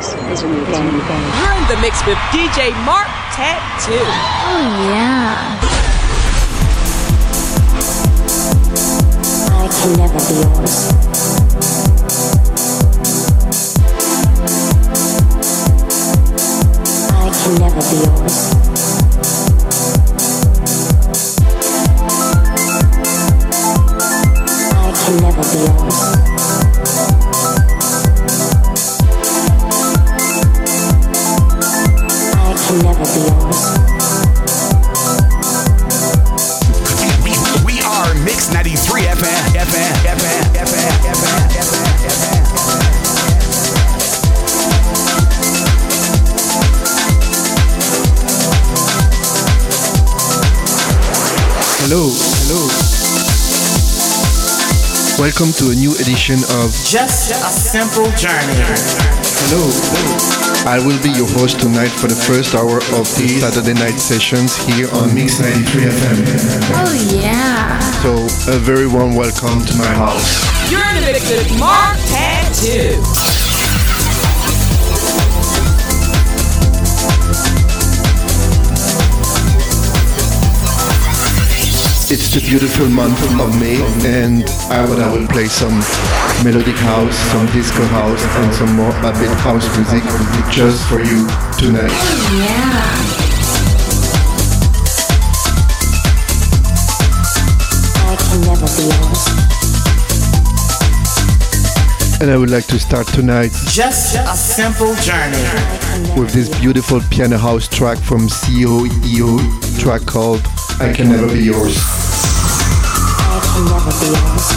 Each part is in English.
You're in the mix with DJ Marc Tattoo. Oh, yeah. I can never be yours. I can never be yours. I can never be yours. I can never be yours. We are Mix 93 FM. Hello. Welcome to a new edition of Just A Simple Journey. Hello. I will be your host tonight for the first hour of the Saturday night sessions here on Mix 93 FM. Oh yeah. So a very warm welcome to my house. You're in the mix with Marc Tattoo. It's the beautiful month of May, and I will play some melodic house, some disco house, and some more upbeat house music just for you tonight. Yeah. I can never be honest. And I would like to start tonight Just A Simple Journey with this beautiful piano house track from COEO, track called I Can Never Be Yours. I can never be yours.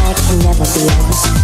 I can never be yours.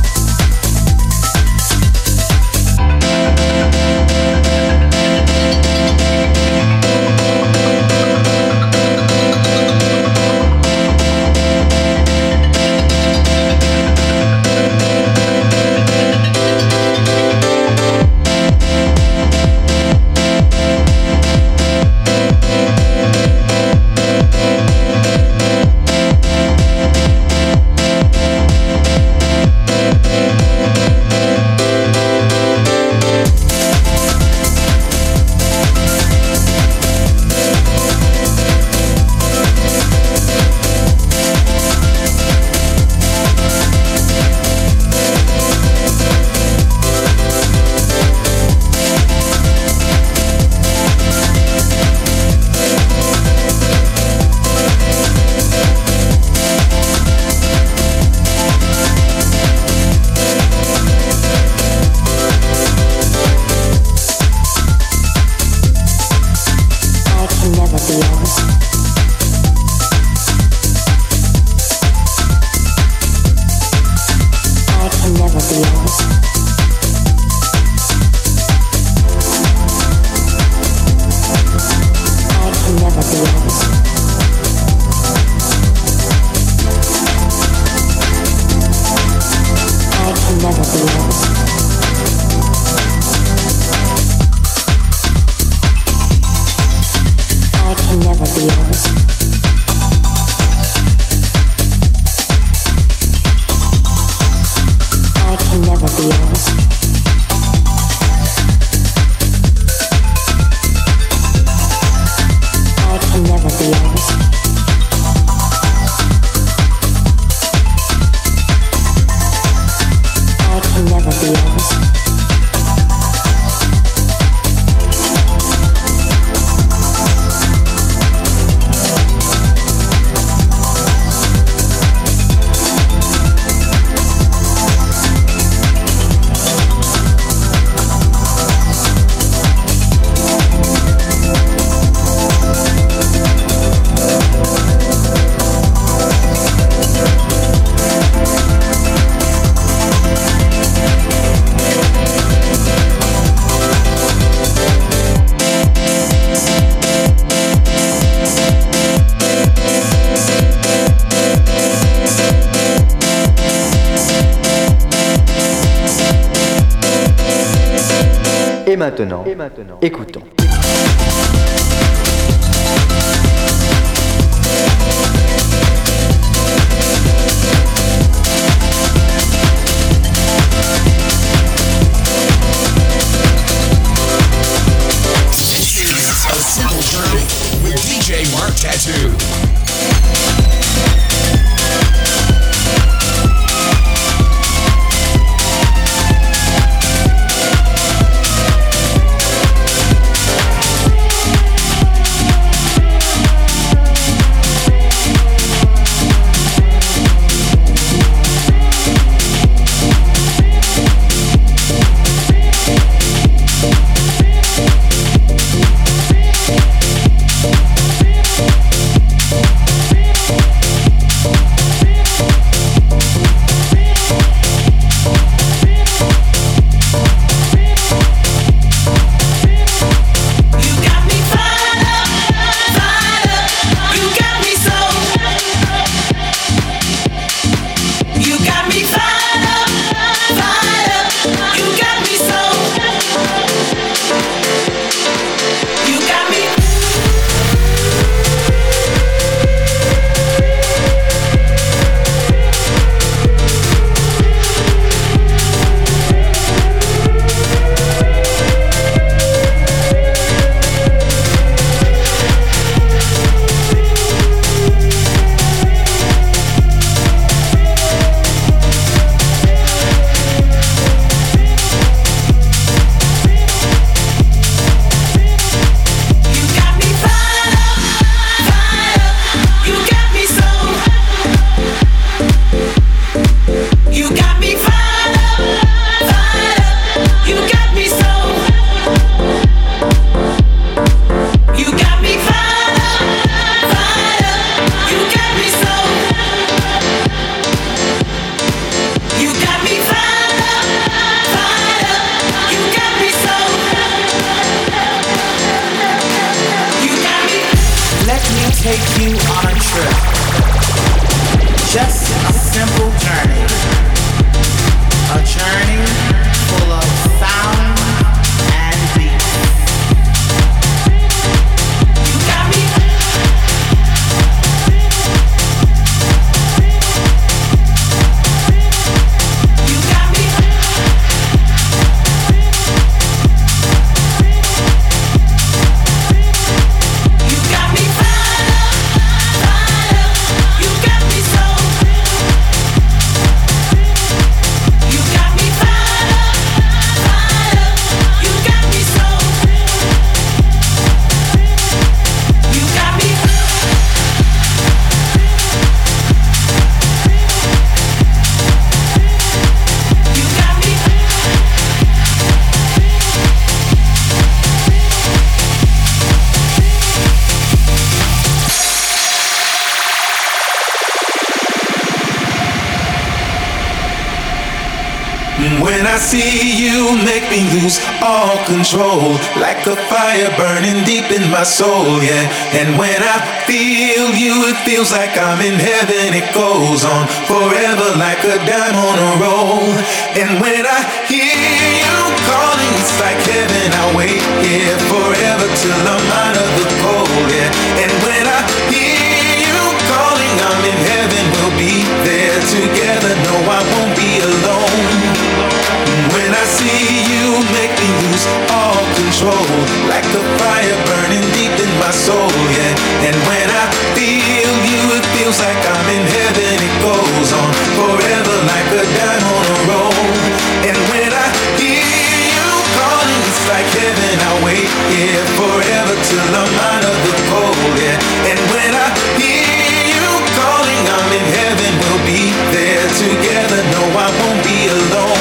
Et maintenant, écoutons. When I see you, make me lose all control, like a fire burning deep in my soul, yeah. And when I feel you, it feels like I'm in heaven. It goes on forever like a dime on a roll. And when I hear you calling, it's like heaven. I wait here forever till I'm out of the cold, yeah. And when I hear you calling, I'm in heaven. We'll be there together. No, I won't be alone. When I see you, make me lose all control, like a fire burning deep in my soul, yeah. And when I feel you, it feels like I'm in heaven. It goes on forever like a dime on a roll. And when I hear you calling, it's like heaven. I wait here forever till I'm out of the cold, yeah. And when I hear you calling, I'm in heaven. We'll be there together. No, I won't be alone.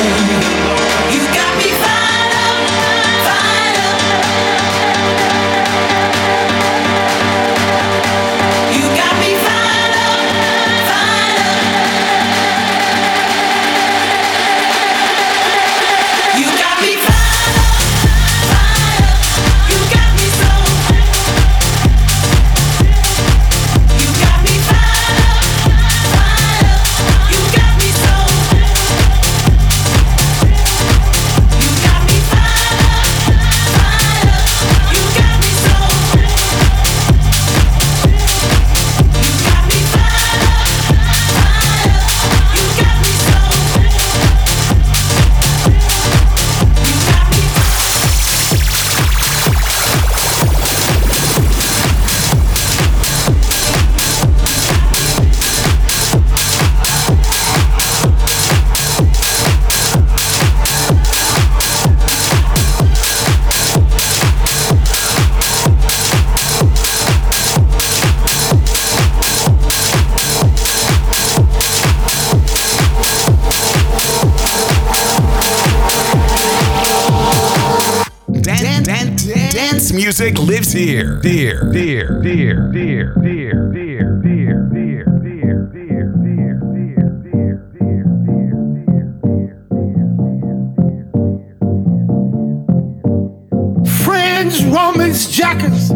Music lives here. Friends, Romans, jackers,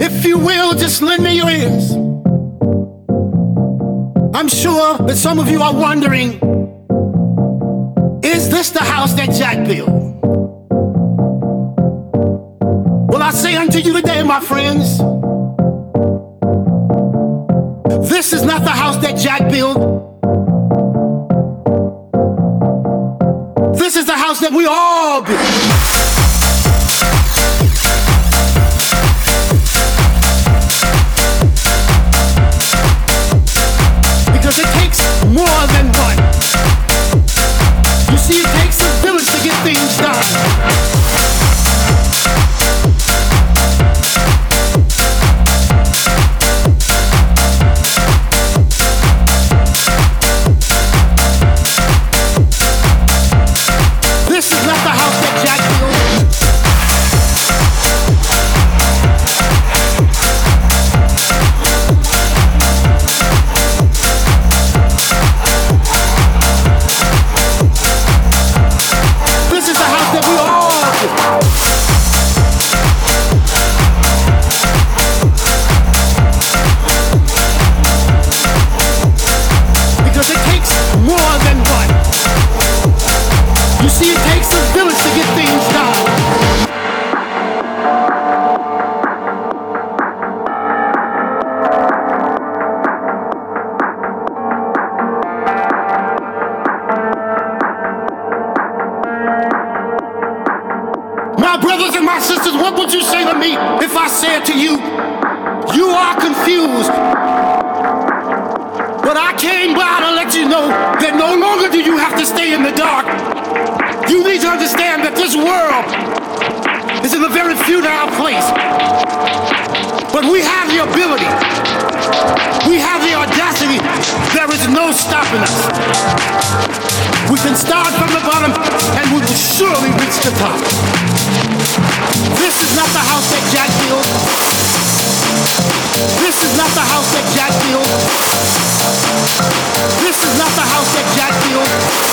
if you will, just lend me your ears. I'm sure that some of you are wondering, is this the house that Jack built? I say unto you today, my friends, this is not the house that Jack built. This is the house that we all built. This is not the house that Jack built.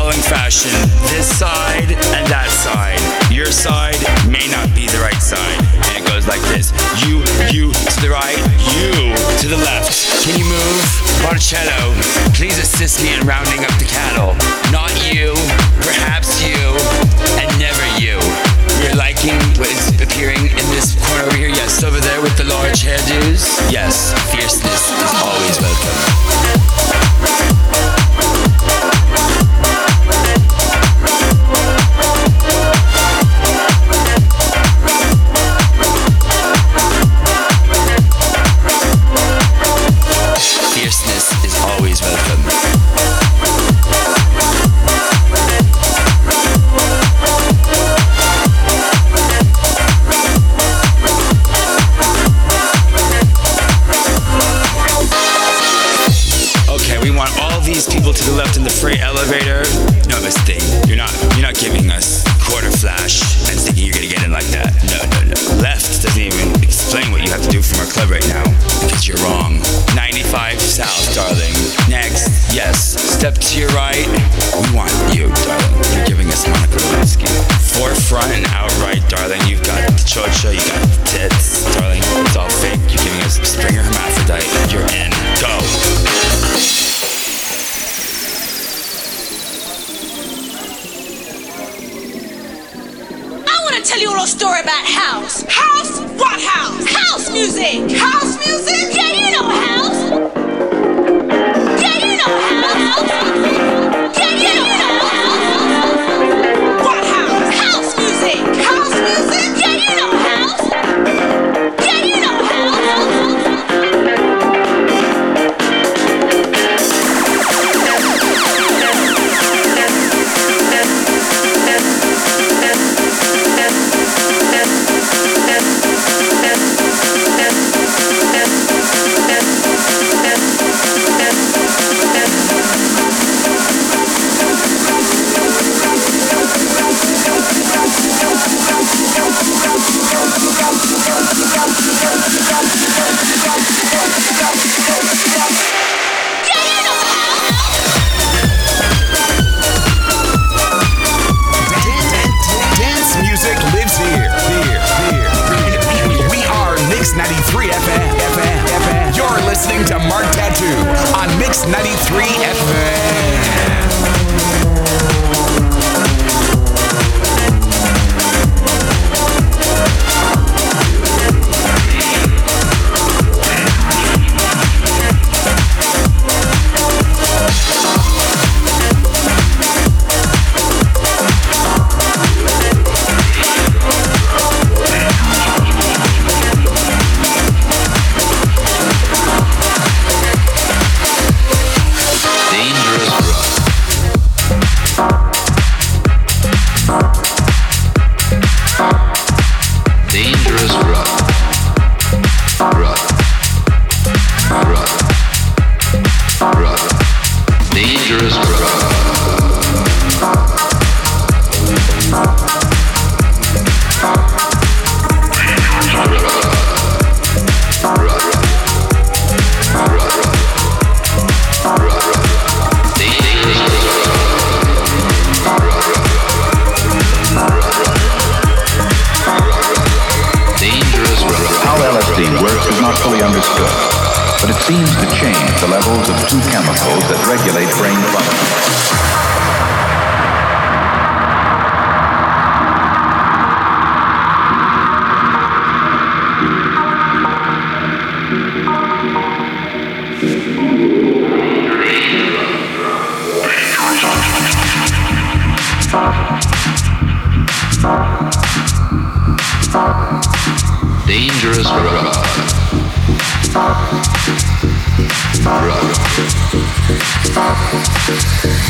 style and fashion, this side and that side. Your side may not be the right side. And it goes like this. You to the right, you to the left. Can you move? Barcello, please assist me in rounding up the cattle. Not you, perhaps you, and never you. You're liking what is appearing in this corner over here? Yes, over there with the large hairdos. Yes, fierceness is always welcome.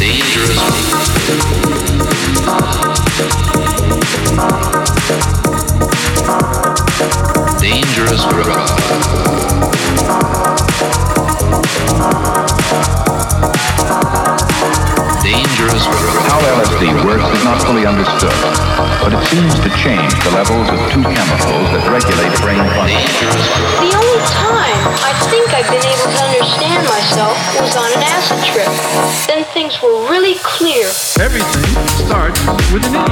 Dangerous. How LSD works is not fully understood, but it seems to change the levels of two chemicals that regulate brain function. The only time I think I've been able to understand myself was on an acid trip. Then things were really clear. Everything starts with an E.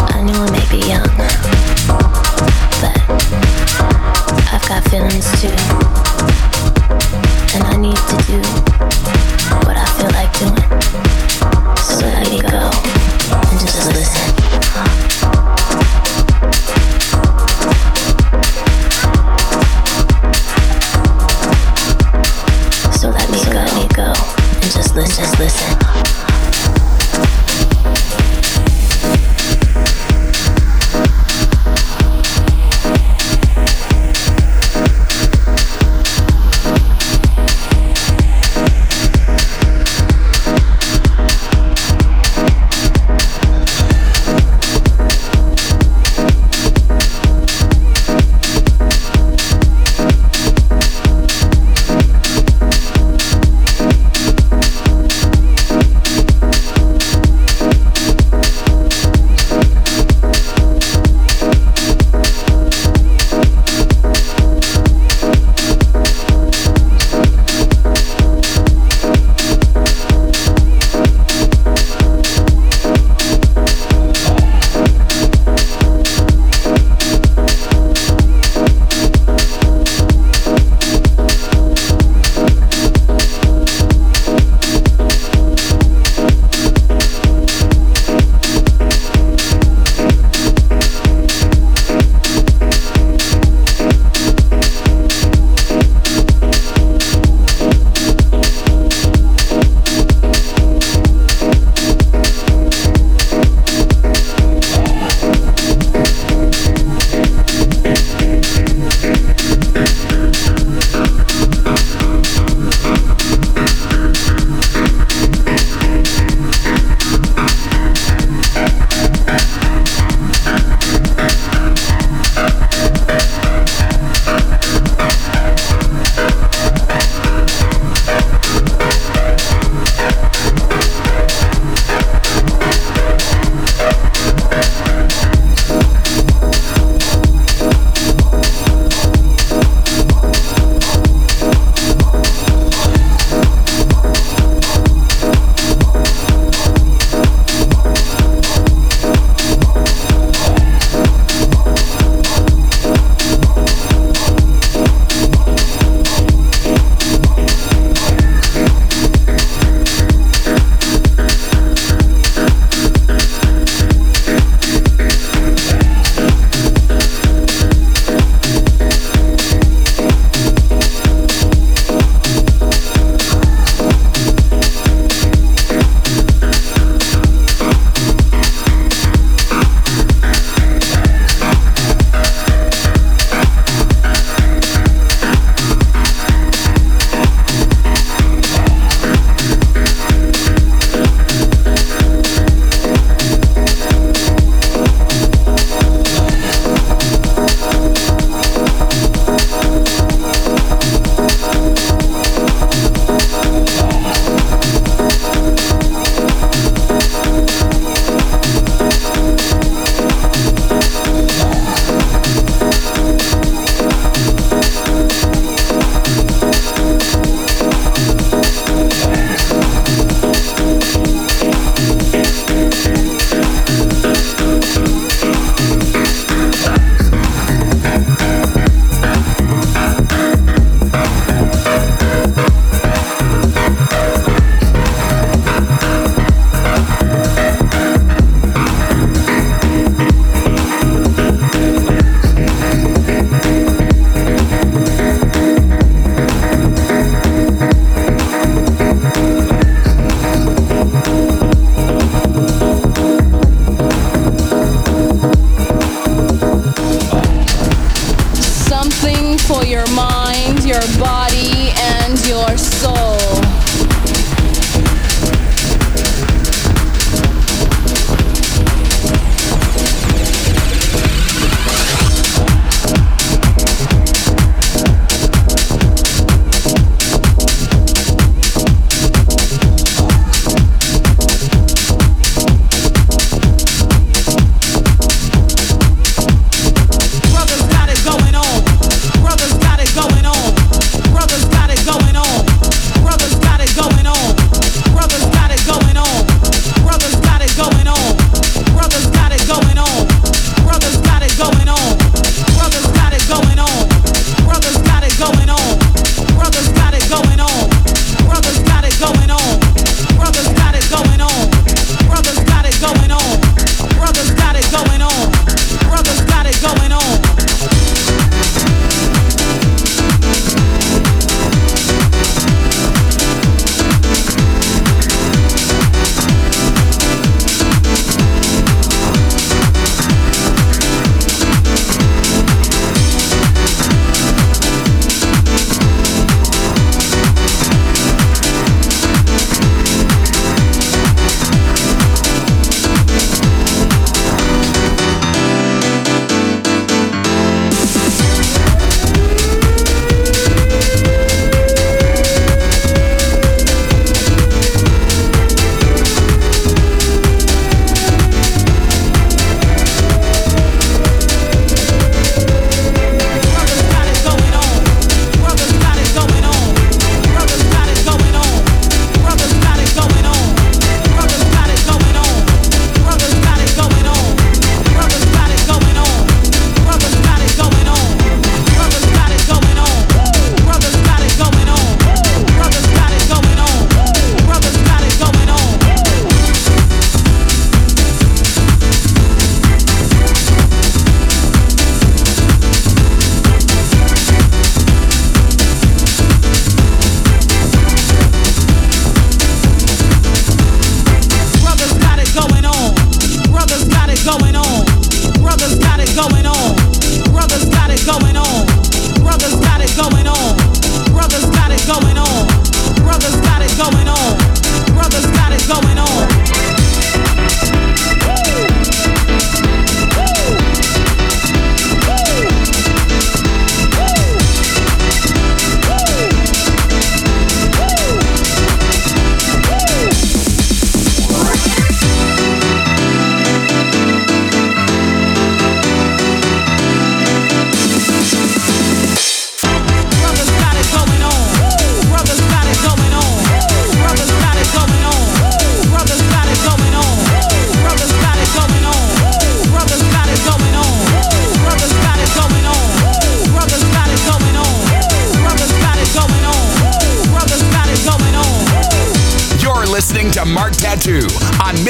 I know I may be young, but I've got feelings too, and I need to do what I feel like doing, so let me go and just listen.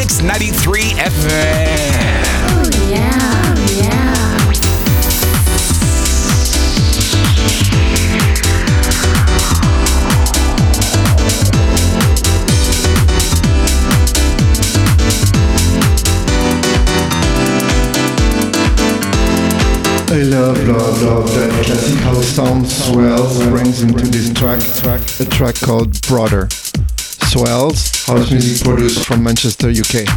Mix 93 FM. Oh, yeah. I love that classic house sound Swells brings into this track, a track called Brother. Swells, house music produced from Manchester, UK.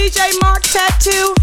DJ Marc Tattoo,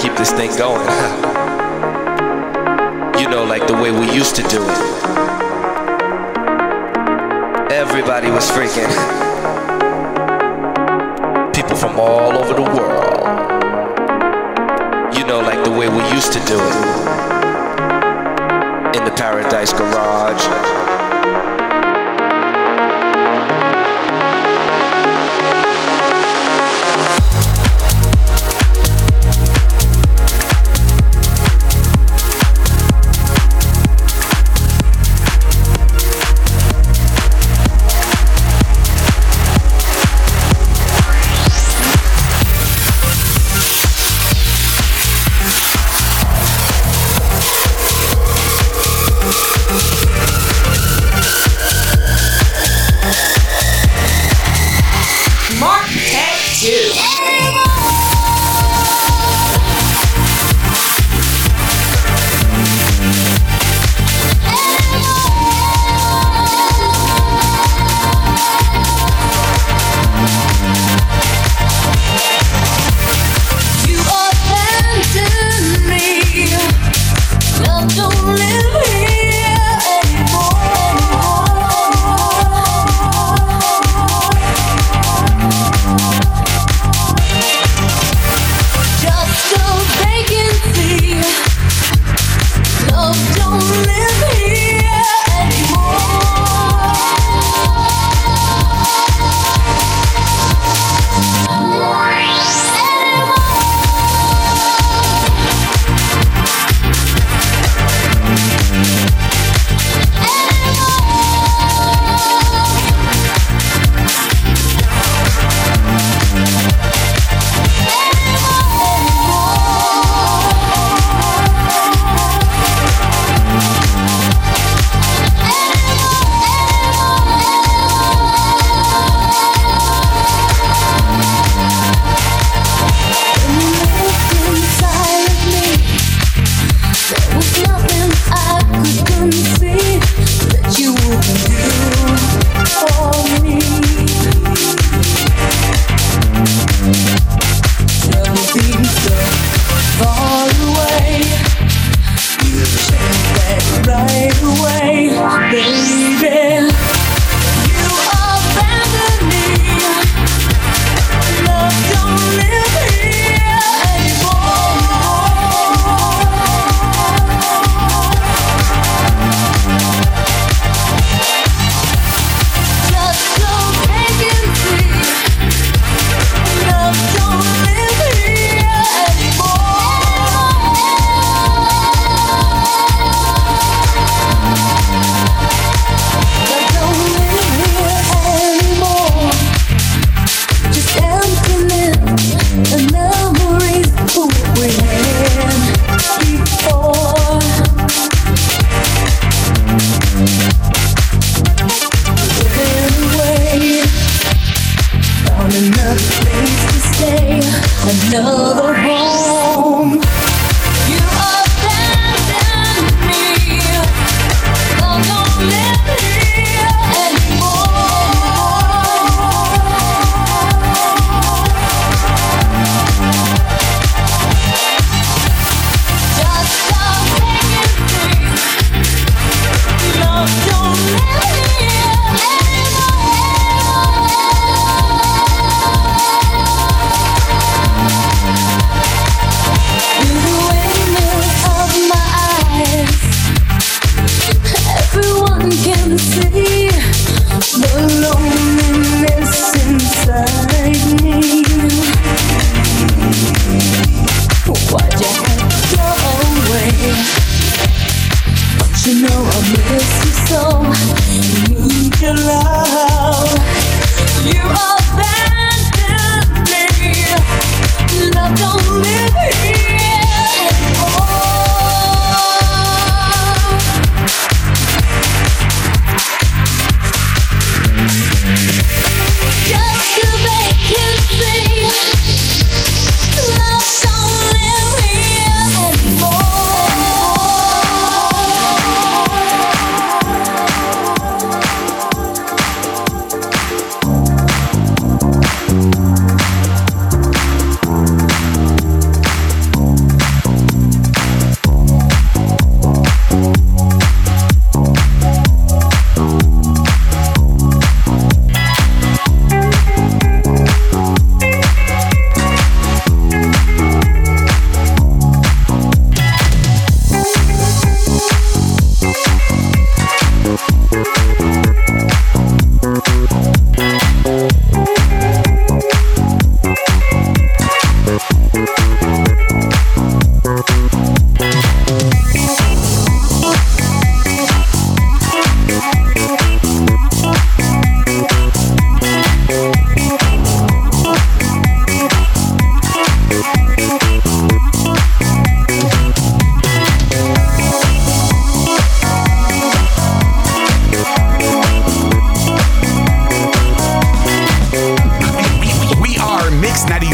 keep this thing going. You know, like the way we used to do it. Everybody was freaking. People from all over the world. You know, like the way we used to do it. In the Paradise Garage.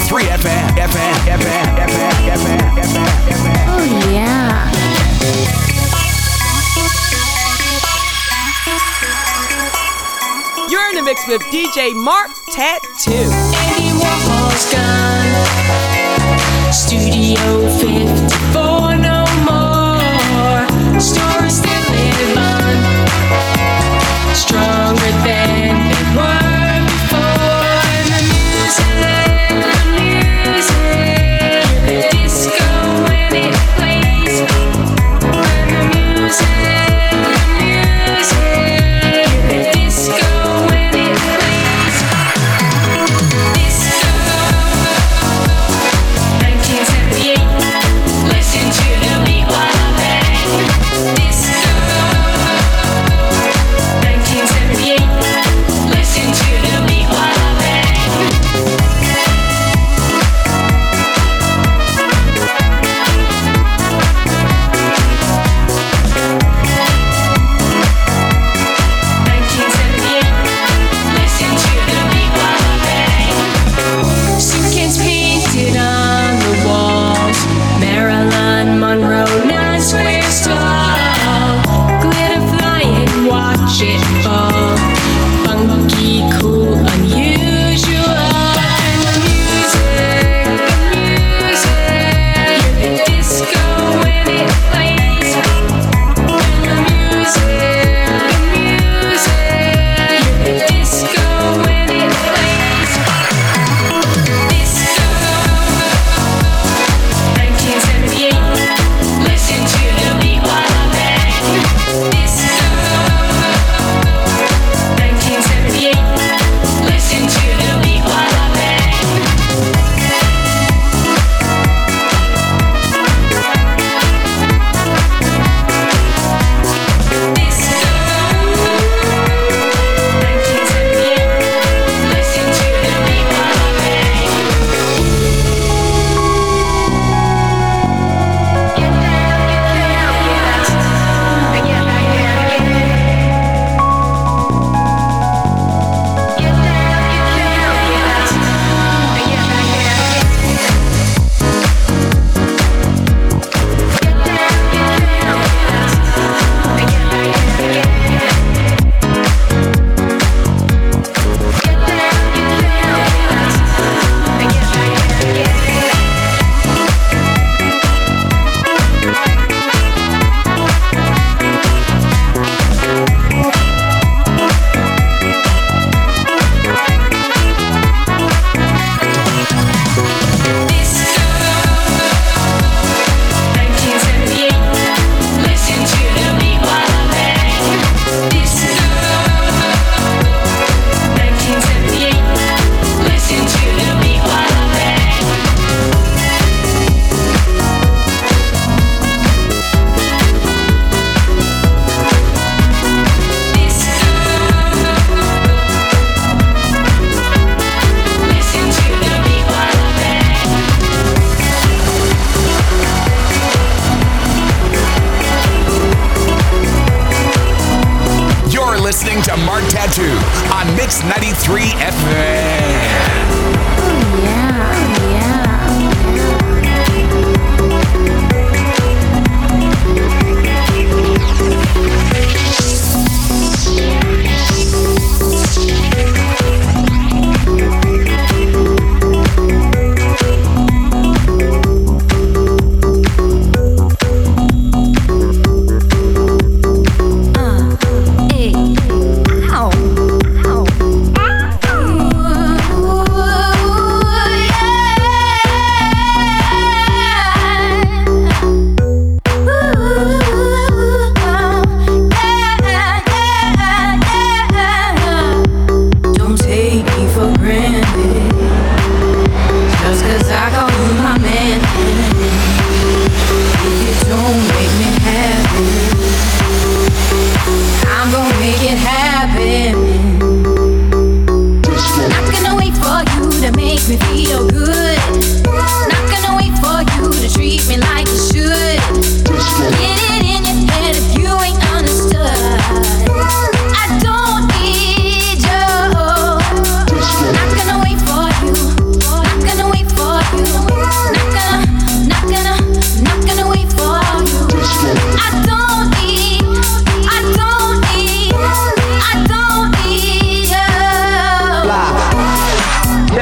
93 FM. Oh yeah. You're in the mix with DJ Marc Tattoo. Andy Warhol's gone. Studio 54 no more. Story still live on. Stronger than they were.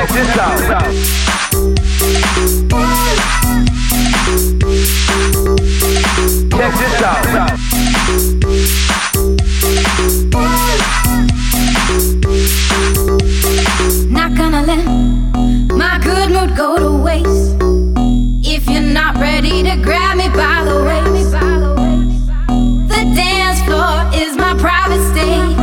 check this out. Check this out. Not gonna let my good mood go to waste. If you're not ready to grab me by the waist, the dance floor is my private stage.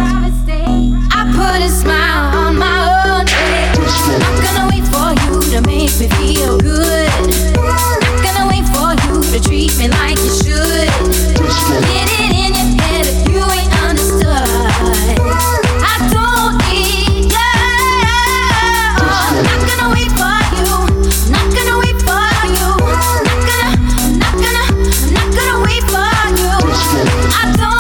I put a smile on my own face. Not gonna wait for you to make me feel good. Not gonna wait for you to treat me like you should. Get it in your head if you ain't understood. I don't need love. Not gonna wait for you. Not gonna wait for you. Not gonna wait for you. I don't.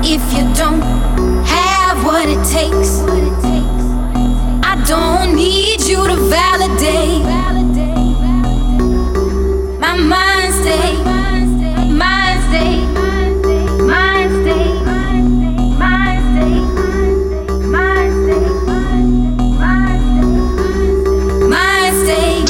If you don't have what it takes, I don't need you to validate. My mind's state, mind's state, mind's state, mind's state, mind's state,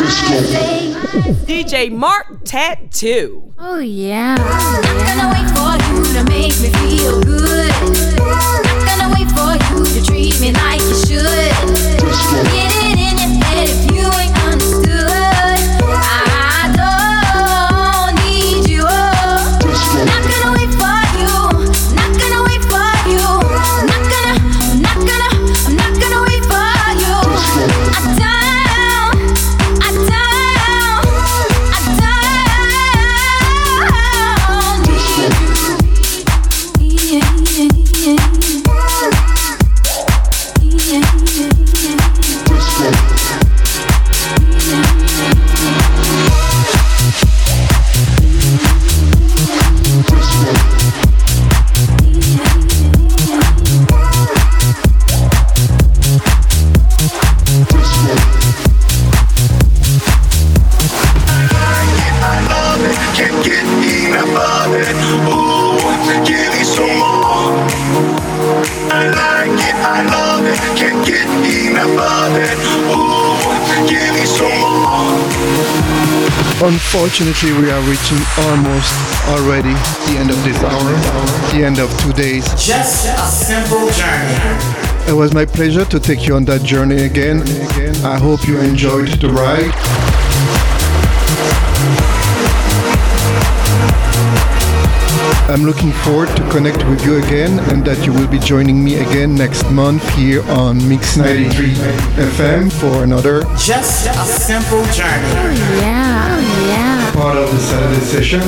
mind's state. DJ Marc Tattoo. Oh yeah. Not gonna wait for you to make me feel good. Not gonna wait for you to treat me like you should. Get it in your head if you ain't understood. I don't need you. Oh. Not gonna wait for you. Not gonna wait for you. I'm not gonna wait for you. Unfortunately, we are reaching almost already the end of this hour, the end of 2 days. Just a simple journey. It was my pleasure to take you on that journey again. I hope you enjoyed the ride. I'm looking forward to connect with you again and that you will be joining me again next month here on Mix 93 FM for another Just a Simple Journey. Oh yeah, oh yeah. Part of the Saturday session.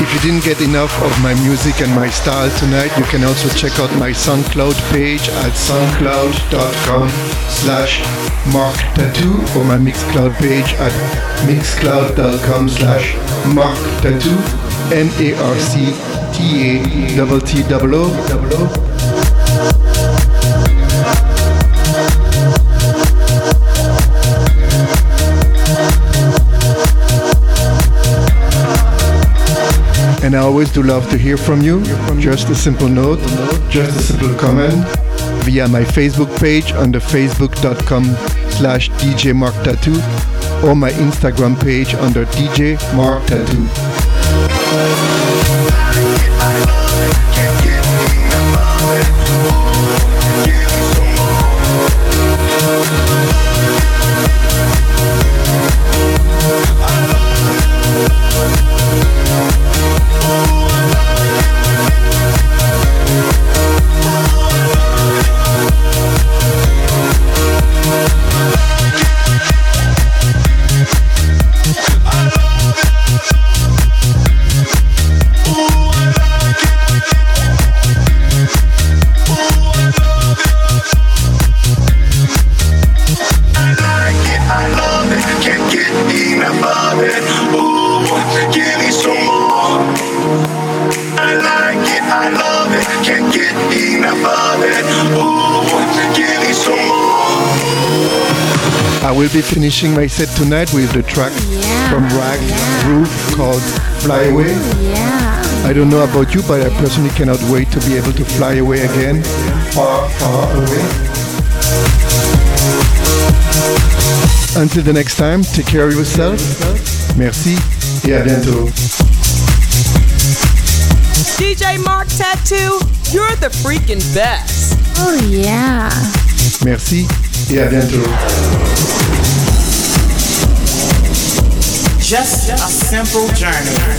If you didn't get enough of my music and my style tonight, you can also check out my SoundCloud page at soundcloud.com/Marc Tattoo or my Mixcloud page at mixcloud.com/Marc Tattoo, MARCTATTOO. And I always do love to hear from you. Just a simple note, just a simple comment via my Facebook page under facebook.com/DJ Marc Tattoo or my Instagram page under DJ Marc Tattoo. it. Ooh, give me some more. I like it, I love it. Can't get enough of it. Ooh, give me some more. I will be finishing my set tonight with the track from Rag Roof called Fly Away. I don't know about you, but I personally cannot wait to be able to fly away again. Far, far away. Until the next time, take care of yourself. Merci et à bientôt. DJ Marc Tattoo, you're the freaking best. Oh yeah. Merci et à bientôt. Just a simple journey.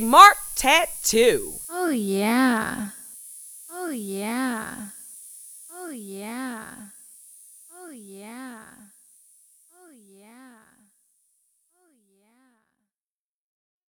Marc Tattoo. Oh yeah. Oh yeah. Oh yeah. Oh yeah.